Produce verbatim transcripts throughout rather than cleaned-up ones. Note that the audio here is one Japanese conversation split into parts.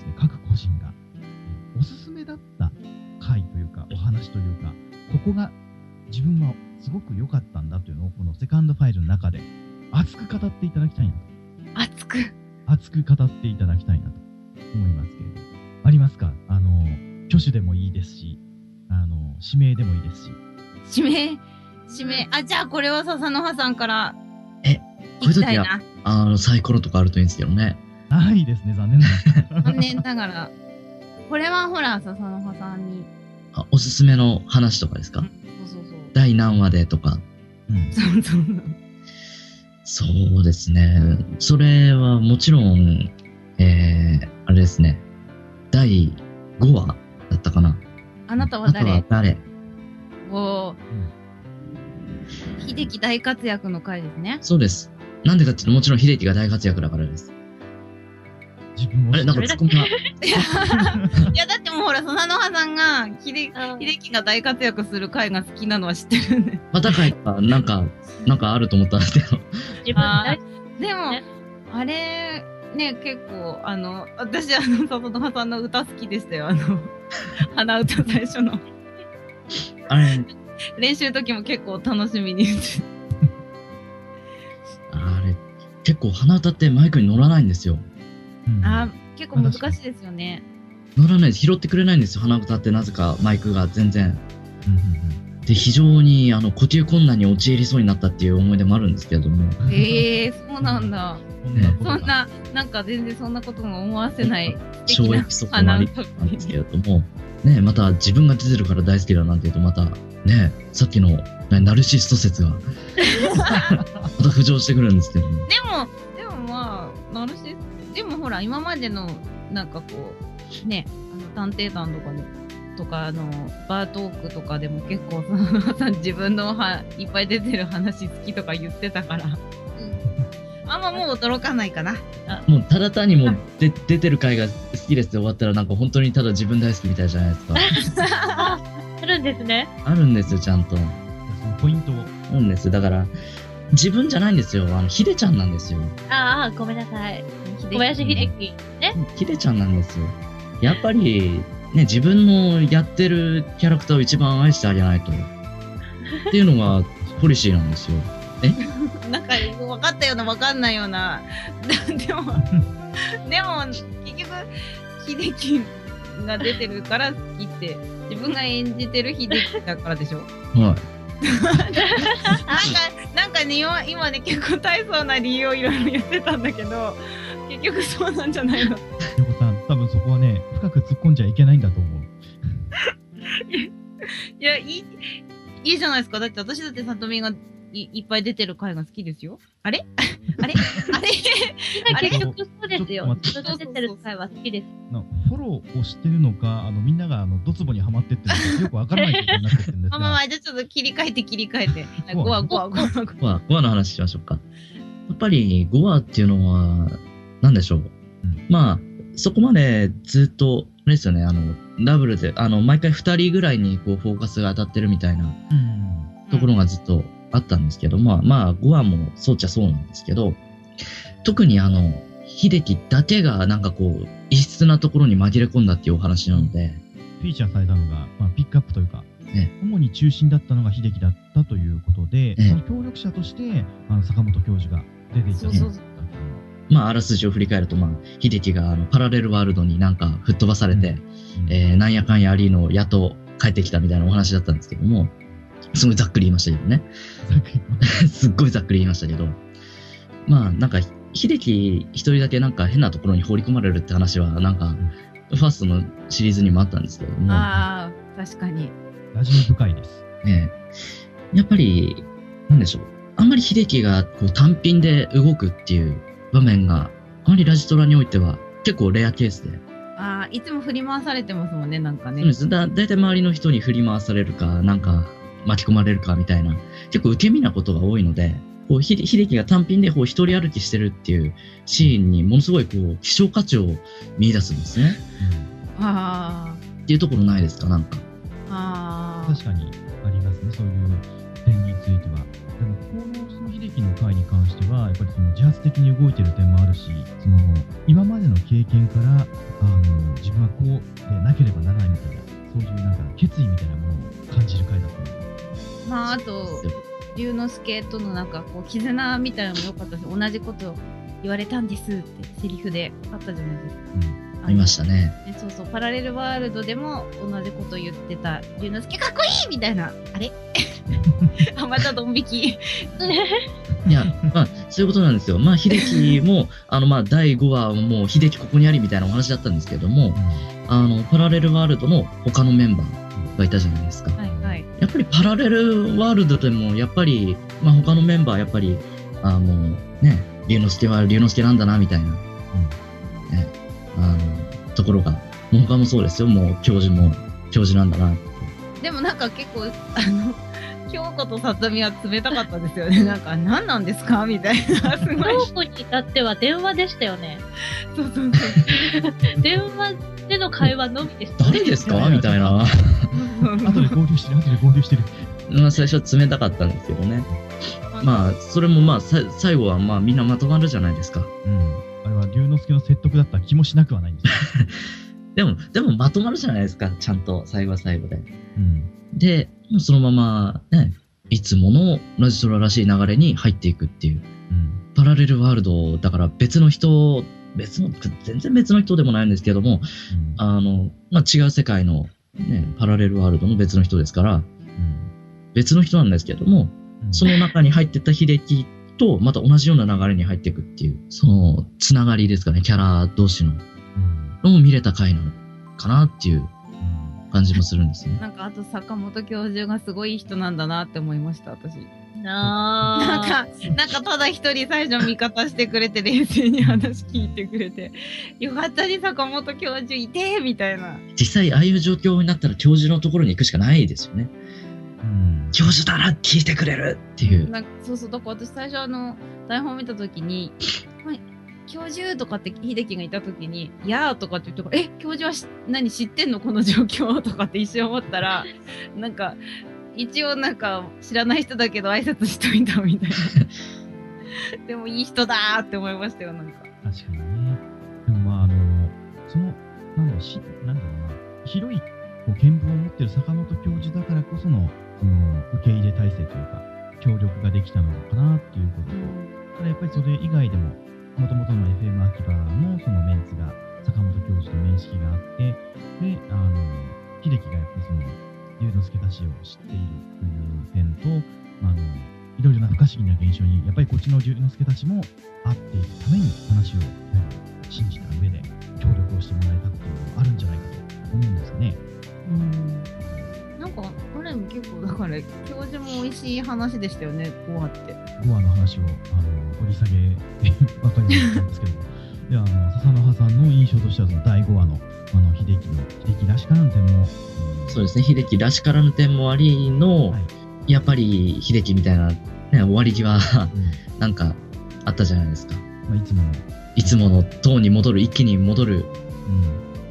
ですね、各個人がおすすめだった回というかお話というか、ここが自分はすごく良かったんだというのをこのセカンドファイルの中で熱く語っていただきたいなと。熱く熱く語っていただきたいなと思いますけれど、ありますか？あの挙手でもいいですし、あの指名でもいいですし。指名指名あ、じゃあこれは笹野葉さんから行きたいな。え、こういう時はあのサイコロとかあるといいんですけどね。ないですね、残念ながら。残念ながら。これはほら、笹野葉さんに。あ、おすすめの話とかですか？うん、そうそうそう。第何話でとか。うん。そうそうそう。そうですね。それはもちろん、えー、あれですね。だいごわだったかな。あなたは誰？あなたは誰？おー。うん、秀樹大活躍の回ですね。そうです。なんでかっていうと、もちろん秀樹が大活躍だからです。自分あれなんかツッコミが。いやだってもうほら、笹野葉さんが秀樹が大活躍する回が好きなのは知ってるんで。また回かなんかなんかあると思ったんですけど。自分あでもあれね、結構あの私あの笹野葉さんの歌好きでしたよ、あの鼻歌最初のあれ練習の時も結構楽しみにして。あれ結構鼻歌ってマイクに乗らないんですよ。うん、あ、結構難しいですよね。乗らないです。拾ってくれないんですよ。鼻歌ってなぜかマイクが全然、うんうんうん、で非常にあの呼吸困難に陥りそうになったっていう思い出もあるんですけれども。ええー、そうなんだ。ね、そんななんか全然そんなことも思わせない衝撃素もありなんですけれども、ね、また自分が出てるから大好きだなんていうと、またね、さっきの、ね、ナルシスト説がまた浮上してくるんですけども。でもでもまあナルシスト。でもほら今までのなんかこうね、あの探偵団とかでとかあのバートークとかでも結構さ自分のはいっぱい出てる話好きとか言ってたから、うん、あんまもう驚かないかな。もうただ単にもう出てる回が好きですって終わったら、なんか本当にただ自分大好きみたいじゃないですか。あるんですね。あるんですよ、ちゃんと。そのポイントもあるんですよ。だから自分じゃないんですよ、あのヒデちゃんなんですよ。ああ、ごめんなさい。小林秀樹ね、ヒデちゃんなんですよ。やっぱりね、自分のやってるキャラクターを一番愛してあげないとっていうのがポリシーなんですよ。え、なんか分かったような分かんないような。でもでも結局秀樹が出てるから好きって、自分が演じてる秀樹だからでしょ。はい。なんか、なんかね、今ね、結構大層な理由をいろいろ言ってたんだけど、結局そうなんじゃないの。ヨコさん、多分そこはね、深く突っ込んじゃいけないんだと思う。いや、いい、いいじゃないですか。だって私だってさとみが い, いっぱい出てる回が好きですよ。あれあれあれあれ結局そうですよ。ずっと出てる回は好きです。フォローをしてるのか、あのみんながあのドツボにはまってってるのかよくわからないことになってるんですが。まあまあ、じゃあちょっと切り替えて切り替えて。ごわ、ごわ、ごわ。ごわ、ごわの話しましょうか。やっぱりごわっていうのは、なんでしょう。うん、まあ、そこまでずっと、あれですよね、あの、ダブルで、あの、毎回ふたりぐらいにこうフォーカスが当たってるみたいなところがずっとあったんですけど、うん、まあまあ、ごわもそうっちゃそうなんですけど、特にあの、秀樹だけがなんかこう異質なところに紛れ込んだっていうお話なので、フィーチャーされたのが、まあ、ピックアップというか、ね、主に中心だったのが秀樹だったということで、ね、その協力者としてあの坂本教授が出ていたんです。そうそうそう。まあ、あらすじを振り返ると、まあ、秀樹があのパラレルワールドになんか吹っ飛ばされて、うん、えー、なんやかんやアリーのやっと帰ってきたみたいなお話だったんですけども、すごいざっくり言いましたけどね。すっごいざっくり言いましたけど、まあなんか秀樹一人だけなんか変なところに放り込まれるって話はなんかファーストのシリーズにもあったんですけども、ああ確かに馴染み深いですね。やっぱりなんでしょう、あんまり秀樹がこう単品で動くっていう場面があまりラジトラにおいては結構レアケースで、ああいつも振り回されてますもんね、なんかね。そうです。だ大体周りの人に振り回されるか、なんか巻き込まれるかみたいな、結構受け身なことが多いので。こう秀樹が単品でこう一人歩きしてるっていうシーンにものすごいこう希少価値を見出すんですね。うん、あっていうところないですか、なんか。あ確かにありますね、そういう点については。でもこの秀樹の回に関してはやっぱりその自発的に動いてる点もあるし、その今までの経見から、あの自分はこうでなければならないみたいな、そういうなんか決意みたいなものを感じる回だったんです。まああと龍之介とのなんかこう絆みたいなのも良かったし、同じことを言われたんですってセリフであったじゃないですか。うん、ありましたね。そうそう、パラレルワールドでも同じこと言ってた龍之介かっこいいみたいな、あれあ、またドン引きいや、まあ、そういうことなんですよ。まあ、秀樹もあの、まあ、だいごわはもう秀樹ここにありみたいなお話だったんですけども、うん、あのパラレルワールドの他のメンバーがいたじゃないですか、はいはい、やっぱりパラレルワールドでもやっぱり、まあ、他のメンバーはやっぱりあの、ね、龍之介は龍之介なんだなみたいな、うんね、あのところがもう他もそうですよ。もう教授も教授なんだなって。でもなんか結構あの京子とさつみは冷たかったですよね。なんか何なんですかみたいな。すごい。京子に至っては電話でしたよね。そうそうそう。電話での会話のみです。誰ですかみたいな。後で合流してる、後で合流してる。まあ最初冷たかったんですけどね。まあそれもまあ最後はまあみんなまとまるじゃないですか。うん。あれは龍之介の説得だった気もしなくはないんですよ。でもでもまとまるじゃないですか。ちゃんと最後は最後で。うん。で、そのまま、ね、いつものラジトラらしい流れに入っていくっていう、うん、パラレルワールドだから別の人別の全然別の人でもないんですけども、うんあのまあ、違う世界の、ね、パラレルワールドの別の人ですから、うん、別の人なんですけども、うん、その中に入ってった秀樹とまた同じような流れに入っていくっていう、そのつながりですかね、キャラ同士の、うん、を見れた回なのかなっていう感じもするんですね。なんかあと坂本教授がすごい人なんだなって思いました私。なあ。なんかなんかただ一人最初味方してくれて冷静に話聞いてくれてよかったに坂本教授いてみたいな。実際ああいう状況になったら教授のところに行くしかないですよね。うん、教授なら聞いてくれるっていう。なんかそうそうだから私最初あの台本見たときに。教授とかって秀樹がいたときにいやーとかって言ってからえ教授は何知ってんのこの状況とかって一瞬思ったらなんか一応なんか知らない人だけど挨拶しといたみたいなでもいい人だーって思いましたよ。なんか確かにね。でもまああのそのなんだろうしなんだろうな広いこう見聞を持ってる坂本教授だからこそのその受け入れ体制というか協力ができたのかなっていうことと、うん、ただやっぱりそれ以外でももともとの エフエム 秋葉のそのメンツが坂本教授と面識があってであの秀樹がやっぱりその龍之介たちを知っているという点とあのいろいろな不可思議な現象にやっぱりこっちの龍之介たちも会っているために話を信じた上で協力をしてもらえたっていうのがあるんじゃないかと思うんですよね。うんなんか彼も結構だから教授も美味しい話でしたよね。ゴアってゴアの話をあの掘り下げばかりだったんですけどいやあの笹の葉さんの印象としてはそのだいごわ の, あの秀樹の秀樹らしからぬ点も、うん、そうですね秀樹らしからぬ点もありの、はい、やっぱり秀樹みたいな、ね、終わり際、うん、なんかあったじゃないですか、まあ、いつものいつものトーンに戻る一気に戻る、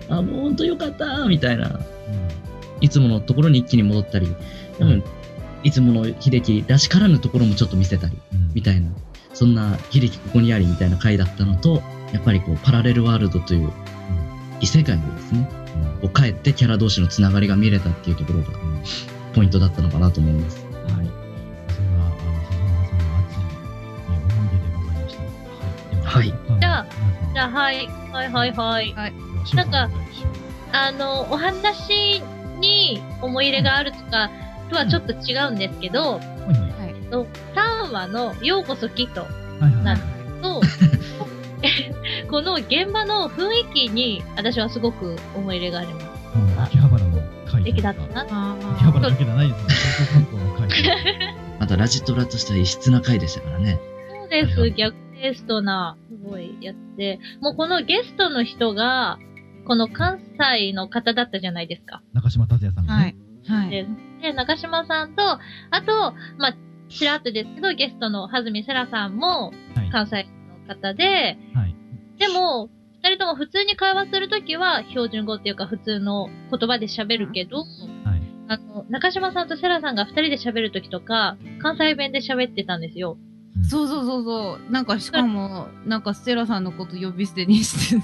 うん、あもうほんとよかったみたいな、うん、いつものところに一気に戻ったりでも、うん、いつもの秀樹らしからぬところもちょっと見せたり、うん、みたいなそんな秀樹ここにありみたいな回だったのとやっぱりこうパラレルワールドという異世界にですね、うん、帰ってキャラ同士のつながりが見れたっていうところが、うん、ポイントだったのかなと思います。はい、そんな笹山さんの熱い思い出でございました。はい、はい、じゃあ、じゃあはいはいはいはい、はい、なんかあのお話に思い入れがあるとかとはちょっと違うんですけど、うんさんわのようこそキットなんですと、この現場の雰囲気に私はすごく思い入れがあります。うん、秋葉原の会駅だったな。秋葉原だけじゃないですね。東京観光の会。またラジトラとしては異質な会でしたからね。そうです。逆テストなすごいやつで、もうこのゲストの人がこの関西の方だったじゃないですか。中島達也さんがね。はいはい、で, で中島さんとあとまあ。ちらっとですけど、ゲストのはずみせらさんも関西の方で、はいはい、でも、二人とも普通に会話するときは標準語っていうか普通の言葉で喋るけど、はい、あの、中島さんとせらさんが二人で喋るときとか、関西弁で喋ってたんですよ。そうそうそうそう。なんかしかもなんかステラさんのこと呼び捨てにしてる。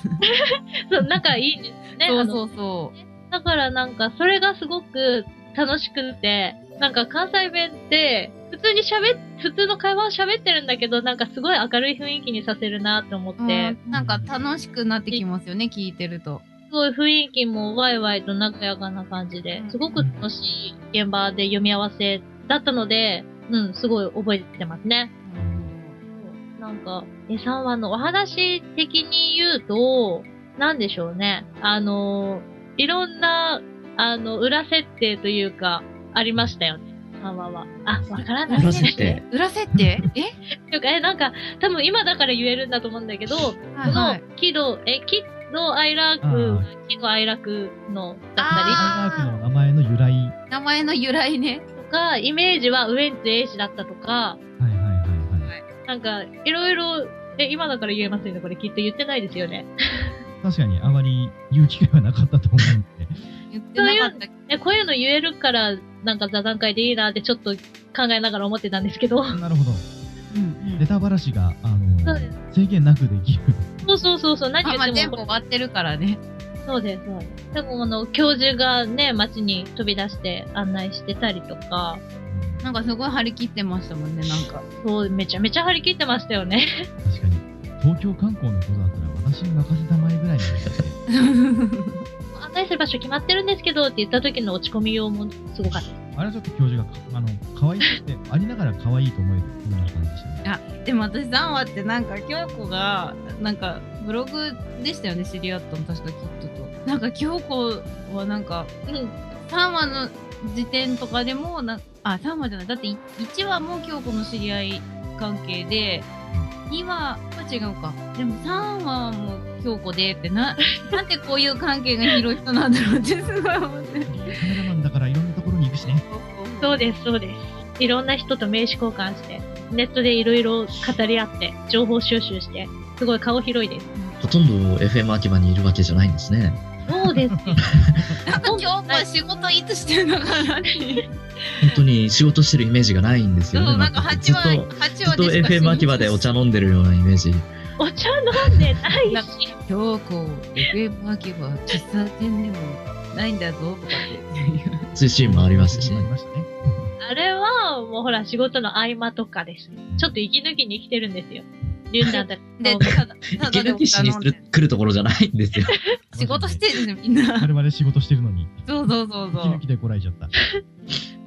そう、仲いいんですね。そうそうそう。だからなんかそれがすごく楽しくて、なんか関西弁って普通に喋っ普通の会話を喋ってるんだけど、なんかすごい明るい雰囲気にさせるなって思って。なんか楽しくなってきますよね、聞いてると。すごい雰囲気もワイワイと和やかな感じで、すごく楽しい現場で読み合わせだったので、うん、すごい覚えてますね。うん、なんか、さんわのお話的に言うと、なんでしょうね。あの、いろんな、あの、裏設定というか、ありましたよね。さんわは。あ、わからない。裏設定裏設定ええ、なんか、多分今だから言えるんだと思うんだけど、はいはい、この、喜怒、え、喜怒哀楽、喜怒哀楽の、だったり。哀楽の名前の由来。名前の由来ね。がイメージはウエンツ瑛士だったとか、はいはいはいはい、なんかいろいろ、え、今だから言えませんね、これきっと言ってないですよね。確かにあまり言う機会はなかったと思うんで。言ってなかった。え、こういうの言えるからなんか座談会でいいなってちょっと考えながら思ってたんですけど。なるほど。うん、ネタばらしがあの制限なくできる。そうそうそうそう、何言っても。あ、まあ、全部終わってるからね。そうです、そうです。でも、あの、教授がね、街に飛び出して案内してたりとか。なんかすごい張り切ってましたもんね、なんか。そう、めちゃめちゃ張り切ってましたよね。確かに。東京観光のことだったら私に任せたまえぐらいになっちゃって。案内する場所決まってるんですけどって言った時の落ち込みようもすごかった。あれはちょっと教授が、あの、可愛くて、ありながら可愛いと思えるような感じでしたね。あ、でも私さんわってなんか、京子が、なんか、ブログでしたよね、知り合ったの確かきっとと。なんか京子はなんか、うん、さんわの時点とかでもな、あ、さんわじゃない、だっていちわも京子の知り合い関係で、にわは違うか、でもさんわも京子でってな、なんでこういう関係が広い人なんだろうってすごい思って。カメラマンだからいろんなところに行くしね。そうです、そうです。いろんな人と名刺交換して、ネットでいろいろ語り合って、情報収集して、すごい顔広いです。ほとんど エフエム 秋葉にいるわけじゃないんですね。そうですよ。なんか今日は仕事いつしてるのかなって。本当に仕事してるイメージがないんですよね。そう、なんかはち割、はち割ですか。ずっと エフエム 秋葉でお茶飲んでるようなイメージ。お茶飲んでないし。京子、エフエム 秋葉、喫茶店でもないんだぞとかって。そういうシーンもありますしね。あれはもうほら仕事の合間とかです。ちょっと息抜きに生きてるんですよ。で、ただ、ただでも頼んで来るところじゃないんですよ。仕事してるね、みんな。我々仕事してるのに。そうそうそうそう。息抜きで来られちゃった。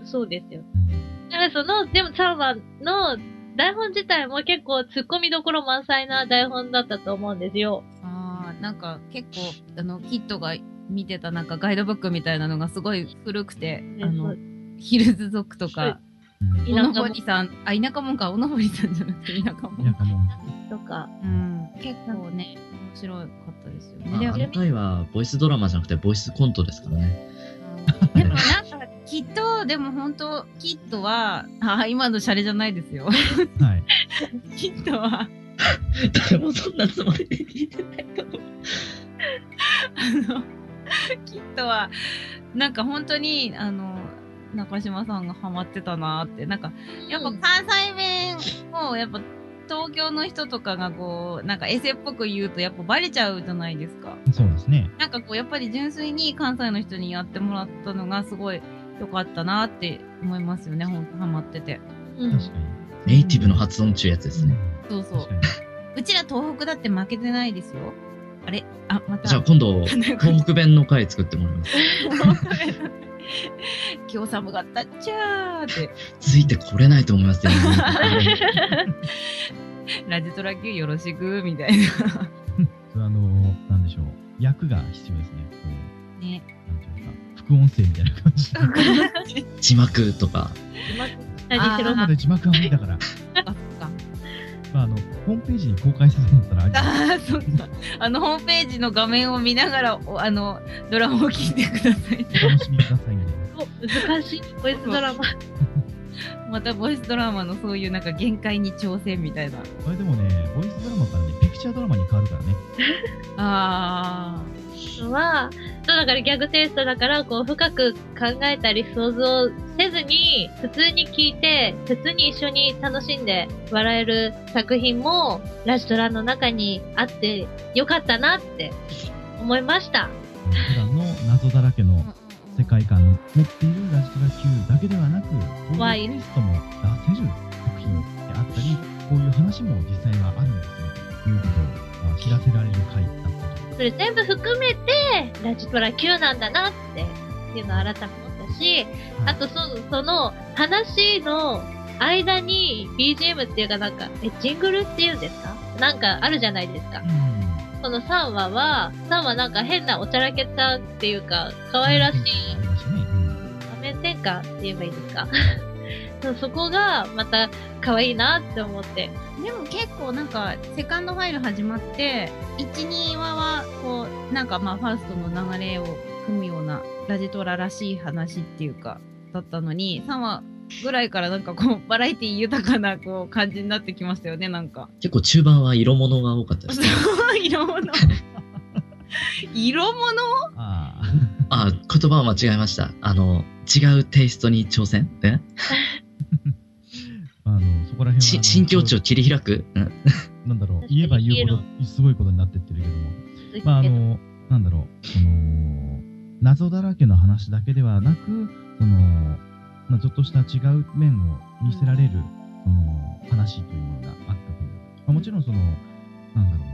そうですよ。だからその、でもさんわの台本自体も結構突っ込みどころ満載な台本だったと思うんですよ。ああ、なんか結構、あの、キッドが見てたなんかガイドブックみたいなのがすごい古くて、あの、ヒルズ族とか、小野堀さん、あ、田舎もんか、小野堀さんじゃなくて田舎もん。田舎もん。とか、うん、結構ね、面白かったですよね。あの回はボイスドラマじゃなくてボイスコントですからね。でもなんかきっと、でも本当キッドは、あ、今のシャレじゃないですよ。はい。キッドは誰もそんなつもりで聞いてないと思う。あのキッドはなんか本当にあの。中島さんがハマってたなーって、なんか、やっぱ関西弁を、やっぱ東京の人とかがこう、なんかエセっぽく言うとやっぱバレちゃうじゃないですか。そうですね。なんかこう、やっぱり純粋に関西の人にやってもらったのがすごい良かったなーって思いますよね、ほんとハマってて。確かに。ネイティブの発音中やつですね。そうそう。うちら東北だって負けてないですよ。あれあ、また。じゃあ今度、東北弁の回作ってもらいます。今日寒かったっちゃーってついてこれないと思いますよ、ね、ラジトラQよろしくみたいなそれあのなんでしょう、役が必要ですね。こうね、なんていうか副音声みたいな感じ字幕とか字幕まで字幕は無理だからまあ、あのホームページに公開するんだったらああそうだあのホームページの画面を見ながらあのドラマを聞いてください。お楽しみくださいね。難しいボイスドラマまたボイスドラマのそういうなんか限界に挑戦みたいな。あれでもね、ボイスドラマからねピクチャードラマに変わるからね。ああはトだからギャグテイストだからこう深く考えたり想像せずに普通に聞いて普通に一緒に楽しんで笑える作品もラジトラの中にあってよかったなって思いました。普段の謎だらけの世界観を持っているラジトラQだけではなくこういうテイストも出せる作品であったりこういう話も実際はあるんですよということを知らせられる回だった。それ全部含めてラジトラQなんだなっていうのを改め思ったし、あと そ, その話の間に ビージーエム っていうかなんかえジングルっていうんですかなんかあるじゃないですか。そのさんわはさんわなんか変なおちゃらけたっていうか可愛らしい画面転換って言えばいいですかそこがまた可愛いなって思って。でも結構なんかセカンドファイル始まっていち、にわはこうなんかまあファーストの流れを組むようなラジトラらしい話っていうかだったのにさんわぐらいからなんかこうバラエティ豊かなこう感じになってきましたよね。なんか結構中盤は色物が多かったですね色物色物ああ言葉を間違えました。あの違うテイストに挑戦ねあのそこら辺は新境地を切り開く、うん、なんだろう言えば言うほどすごいことになってってるけども、まああのなんだろうその謎だらけの話だけではなくその、まあ、ちょっとした違う面を見せられるその話というものがあったという、まあ、もちろんそのなんだろ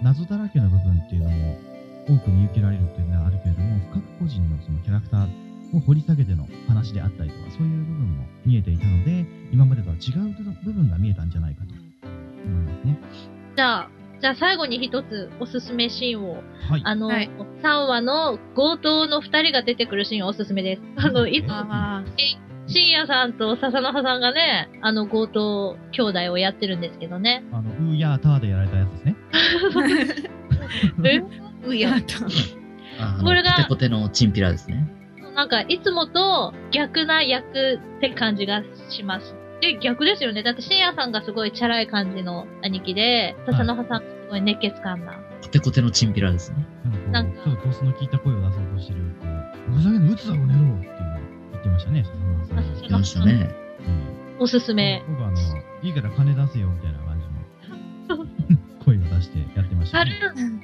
うな謎だらけの部分っていうのも多く見受けられるっていうのはあるけれども各個人のそのキャラクターを掘り下げての話であったりとかそういう部分も見えていたので今までとは違う部分が見えたんじゃないかと思いますね。じゃあ、じゃあ最後に一つおすすめシーンを、はい、あの、はい、さんわの強盗のふたりが出てくるシーンおすすめです。あのいつも深夜さんと笹の葉さんがねあの強盗兄弟をやってるんですけどねあのウーヤーターでやられたやつですねウーヤーターこれがコテコテのチンピラですね。なんかいつもと逆な役って感じがします。で逆ですよね。だって深夜さんがすごいチャラい感じの兄貴で、笹の葉さんがすごい熱血感な。コテコテのチンピラですね。なんかちょっとボスの効いた声を出そうとしてる。ふざけんな、撃つだろうねろうっていう言ってましたね。笹の葉さんが言ってましたね。おすすめ。僕はあのいいから金出せよみたいな感じの声を出してやってましたね。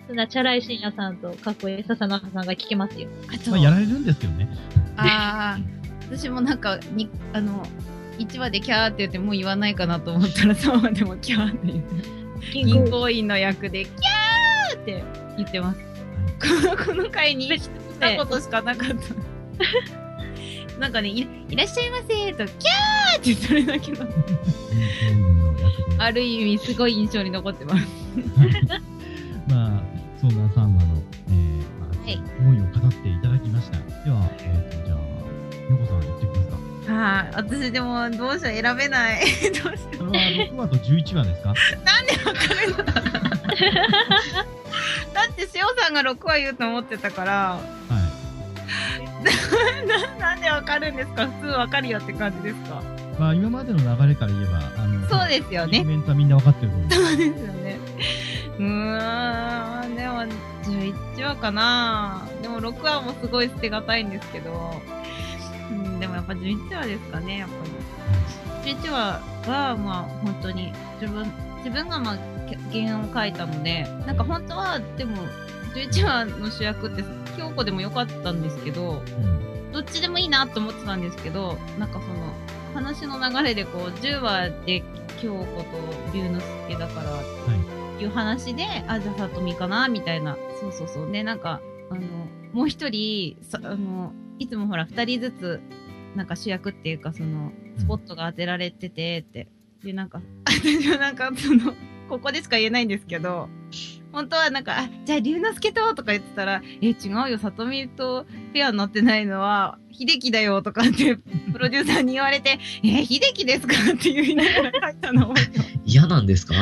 そんなチャラい深夜さんとかっこいい笹の葉さんが聞けますよ。まあ、やられるんですけどね。あ私もなんかにあのいちわでキャーって言ってもう言わないかなと思ったらさんわでもキャーって言って銀行員の役でキャーって言ってます、はい、こ, のこの回に来たことしかなかったなんかね い, いらっしゃいませとキャーってそれだけのある意味すごい印象に残ってますまあそんなさんわの、えーまあはい、思いを語っていただきました。では、えー、とじゃあヨコさん言ってきますか。はい、あ、私でもどうしよう選べないどうしようろくわとじゅういちわですかなんでわかるのだって塩さんがろくわ言うと思ってたから、はい、な, なんでわかるんですか。普通わかるよって感じですか。まあ今までの流れから言えばあのそうですよね。コメントはみんなわかってると思う。そうですよね。うーんでもじゅういちわかな。でもろくわもすごい捨てがたいんですけど、うん、でもやっぱじゅういちわですかね。やっぱりじゅういちわはまあ本当に自分自分がまあ原案を書いたのでなんか本当はでもじゅういちわの主役って京子でもよかったんですけど、うん、どっちでもいいなと思ってたんですけどなんかその話の流れでこうじゅうわで京子と龍之介だから、はいいう話で、あ、じゃあさとみかなみたいな。そうそうそうね。なんかあのもう一人あのいつもほら二人ずつなんか主役っていうかそのスポットが当てられててってでなんか私はなんかそのここでしか言えないんですけど本当はなんかあじゃあ龍之介ととか言ってたらえ違うよさとみとペアになってないのは秀樹だよとかってプロデューサーに言われてえ秀樹ですかって言いながら書いたの。嫌なんですか。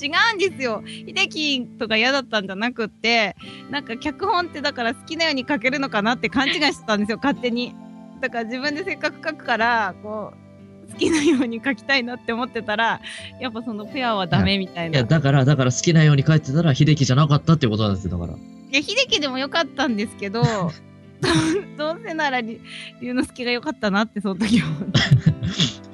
違うんですよ。秀樹とか嫌だったんじゃなくってなんか脚本ってだから好きなように書けるのかなって勘違いしてたんですよ勝手に。だから自分でせっかく書くからこう好きなように書きたいなって思ってたらやっぱそのペアはダメみたいな。いやだからだから好きなように書いてたら秀樹じゃなかったってことなんですよ。だからいや、秀樹でも良かったんですけどどうせなら龍之介が良かったなって、その時は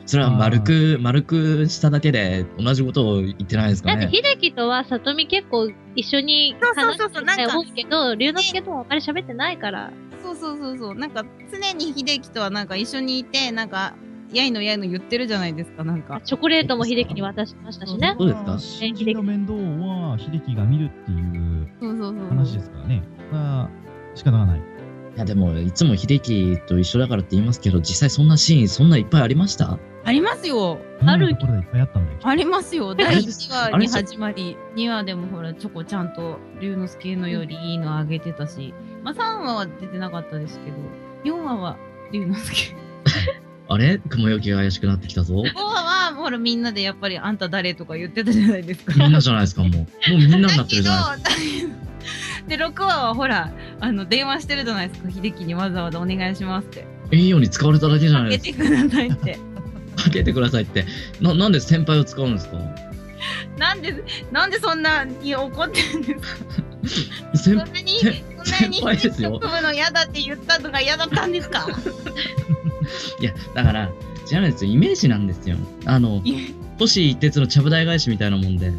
それは丸く丸くしただけで同じことを言ってないですかね。だって秀樹とはさとみ結構一緒に話してたと思うけど、龍之介とはあまり喋ってないから。そうそうそうそう、なんか常に秀樹とはなんか一緒にいて、なんかやいのやいの言ってるじゃないですか。なんかチョコレートも秀樹に渡しましたしね。そうですか。新人の面倒は秀樹が見るっていう話ですからね。そうそうそう、まあ、仕方がない。いやでもいつも秀樹と一緒だからって言いますけど、実際そんなシーンそんないっぱいありました？ありますよ。あるところでいっぱいあったんだよ。ありますよ。だいいちわに始まりにわでもほらチョコちゃんと龍之介のよりいいのあげてたし、まあ、さんわは出てなかったですけど、よんわは龍之介あれ雲よきが怪しくなってきたぞ。ごははほらみんなでやっぱりあんた誰とか言ってたじゃないですか。みんなじゃないですか。もうもうみんなになってるじゃないですか。でろくわはほらあの電話してるじゃないですか。秀樹にわざわざお願いしますって、いいように使われただけじゃないですか。かけてくださいってかけてくださいって な, なんで先輩を使うんですか。なんでなんでそんなに怒ってるんですかそんなにそんなに秀樹と組むの嫌だって言ったのが嫌だったんですかいやだから違うんですよ、イメージなんですよ。あの星一徹のちゃぶ台返しみたいなもんで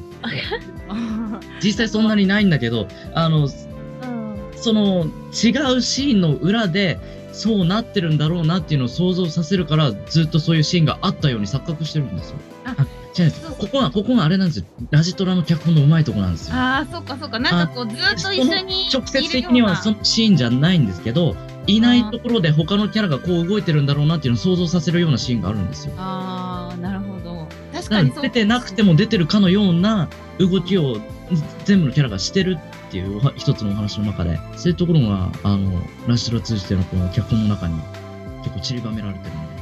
実際そんなにないんだけど、あの、うん、その違うシーンの裏でそうなってるんだろうなっていうのを想像させるから、ずっとそういうシーンがあったように錯覚してるんですよ。あ、違うんです。ここがここがあれなんですよ、ラジトラの脚本のうまいとこなんですよ。ああ、そっかそっか。なんかこうずっと一緒にいるような、直接的にはそのシーンじゃないんですけど、いないところで他のキャラがこう動いてるんだろうなっていうのを想像させるようなシーンがあるんですよ。ああ、なるほど。確かにそうですね。出てなくても出てるかのような動きを全部のキャラがしてるっていう一つのお話の中で、そういうところがあのラジトラ通じてのこの脚本の中に結構散りばめられてるんで。